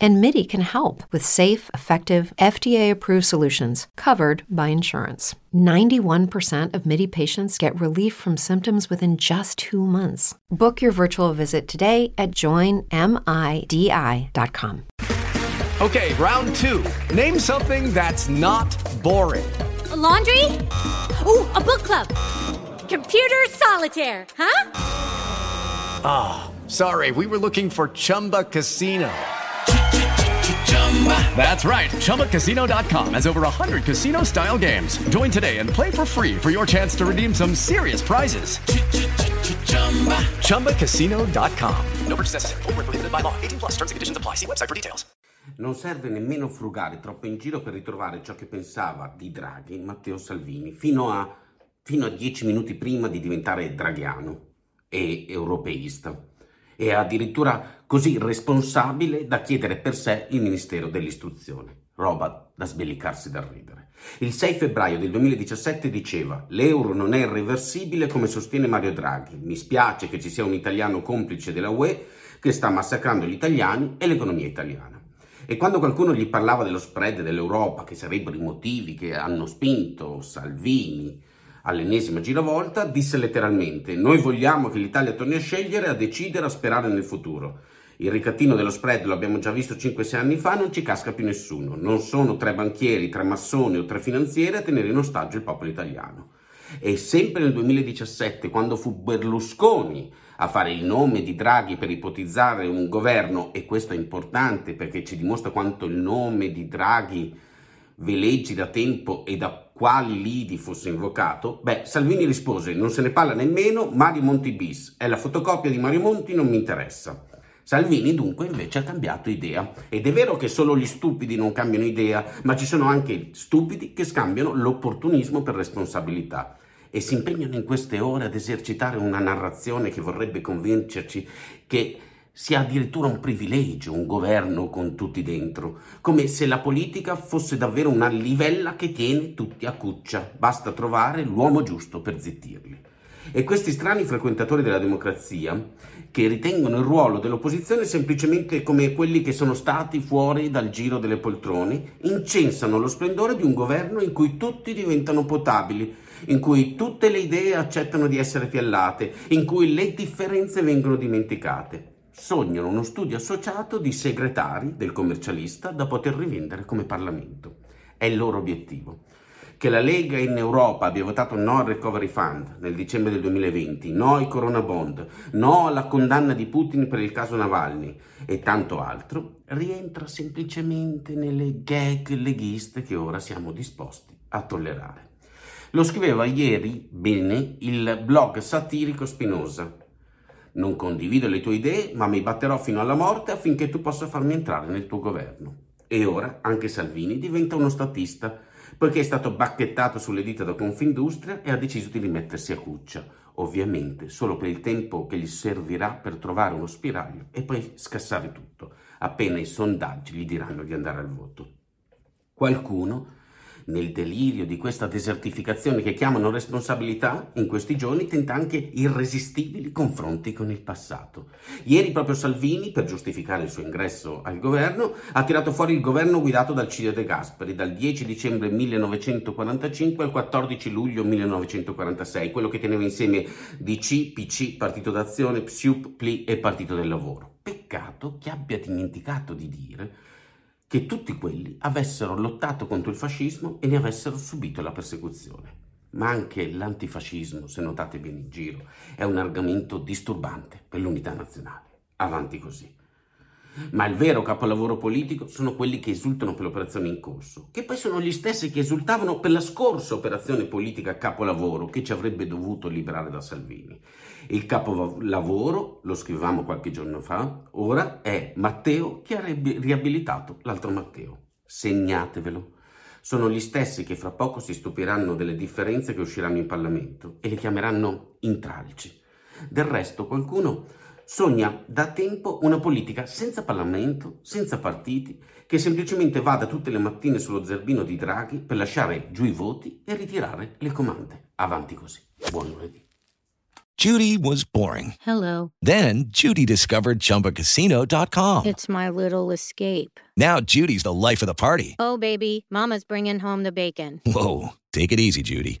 and Midi can help with safe, effective, FDA-approved solutions covered by insurance. 91% of Midi patients get relief from symptoms within just 2 months. Book your virtual visit today at joinmidi.com. Okay, round two. Name something that's not boring. A laundry? Ooh, a book club. Computer solitaire, huh? Ah, oh, sorry, we were looking for Chumba Casino. That's right. ChumbaCasino.com has over 100 casino-style games. Join today and play for free for your chance to redeem some serious prizes. ChumbaCasino.com. No purchase necessary. Void where prohibited by law. 18+ terms and conditions apply. See website for details. Non serve nemmeno frugare troppo in giro per ritrovare ciò che pensava di Draghi Matteo Salvini fino a 10 minuti prima di diventare draghiano e europeista. E addirittura così responsabile da chiedere per sé il Ministero dell'Istruzione. Roba da sbellicarsi dal ridere. Il 6 febbraio del 2017 diceva: l'euro non è irreversibile come sostiene Mario Draghi. Mi spiace che ci sia un italiano complice della UE che sta massacrando gli italiani e l'economia italiana. E quando qualcuno gli parlava dello spread dell'Europa, che sarebbero i motivi che hanno spinto Salvini all'ennesima giravolta, disse letteralmente: noi vogliamo che l'Italia torni a scegliere, a decidere, a sperare nel futuro. Il ricattino dello spread lo abbiamo già visto 5-6 anni fa, non ci casca più nessuno. Non sono 3 banchieri, 3 massoni o 3 finanzieri a tenere in ostaggio il popolo italiano. E sempre nel 2017, quando fu Berlusconi a fare il nome di Draghi per ipotizzare un governo, e questo è importante perché ci dimostra quanto il nome di Draghi veleggi da tempo e da quali lidi fosse invocato, Salvini rispose: non se ne parla nemmeno, Mario Monti bis, è la fotocopia di Mario Monti, non mi interessa. Salvini dunque invece ha cambiato idea, ed è vero che solo gli stupidi non cambiano idea, ma ci sono anche stupidi che scambiano l'opportunismo per responsabilità e si impegnano in queste ore ad esercitare una narrazione che vorrebbe convincerci che sia addirittura un privilegio un governo con tutti dentro, come se la politica fosse davvero una livella che tiene tutti a cuccia, basta trovare l'uomo giusto per zittirli. E questi strani frequentatori della democrazia, che ritengono il ruolo dell'opposizione semplicemente come quelli che sono stati fuori dal giro delle poltrone, incensano lo splendore di un governo in cui tutti diventano potabili, in cui tutte le idee accettano di essere piallate, in cui le differenze vengono dimenticate. Sognano uno studio associato di segretari del commercialista da poter rivendere come Parlamento. È il loro obiettivo. Che la Lega in Europa abbia votato no al Recovery Fund nel dicembre del 2020, no ai Corona Bond, no alla condanna di Putin per il caso Navalny e tanto altro, rientra semplicemente nelle gag leghiste che ora siamo disposti a tollerare. Lo scriveva ieri bene il blog satirico Spinoza. Non condivido le tue idee, ma mi batterò fino alla morte affinché tu possa farmi entrare nel tuo governo. E ora anche Salvini diventa uno statista, poiché è stato bacchettato sulle dita da Confindustria e ha deciso di rimettersi a cuccia, ovviamente solo per il tempo che gli servirà per trovare uno spiraglio e poi scassare tutto, appena i sondaggi gli diranno di andare al voto. Qualcuno, nel delirio di questa desertificazione che chiamano responsabilità, in questi giorni tenta anche irresistibili confronti con il passato. Ieri proprio Salvini, per giustificare il suo ingresso al governo, ha tirato fuori il governo guidato da Alcide De Gasperi dal 10 dicembre 1945 al 14 luglio 1946, quello che teneva insieme DC, PC, Partito d'Azione, PSUP, PLI e Partito del Lavoro. Peccato che abbia dimenticato di dire che tutti quelli avessero lottato contro il fascismo e ne avessero subito la persecuzione. Ma anche l'antifascismo, se notate bene in giro, è un argomento disturbante per l'unità nazionale. Avanti così. Ma il vero capolavoro politico sono quelli che esultano per l'operazione in corso, che poi sono gli stessi che esultavano per la scorsa operazione politica capolavoro che ci avrebbe dovuto liberare da Salvini. Il capolavoro, lo scrivevamo qualche giorno fa, ora è Matteo che ha riabilitato l'altro Matteo. Segnatevelo. Sono gli stessi che fra poco si stupiranno delle differenze che usciranno in Parlamento e le chiameranno intralci. Del resto qualcuno sogna da tempo una politica senza Parlamento, senza partiti, che semplicemente vada tutte le mattine sullo zerbino di Draghi per lasciare giù i voti e ritirare le comande. Avanti così. Buon lunedì. Judy was boring. Hello. Then Judy discovered ChumbaCasino.com. It's my little escape. Now Judy's the life of the party. Oh, baby, mama's bringing home the bacon. Whoa, take it easy, Judy.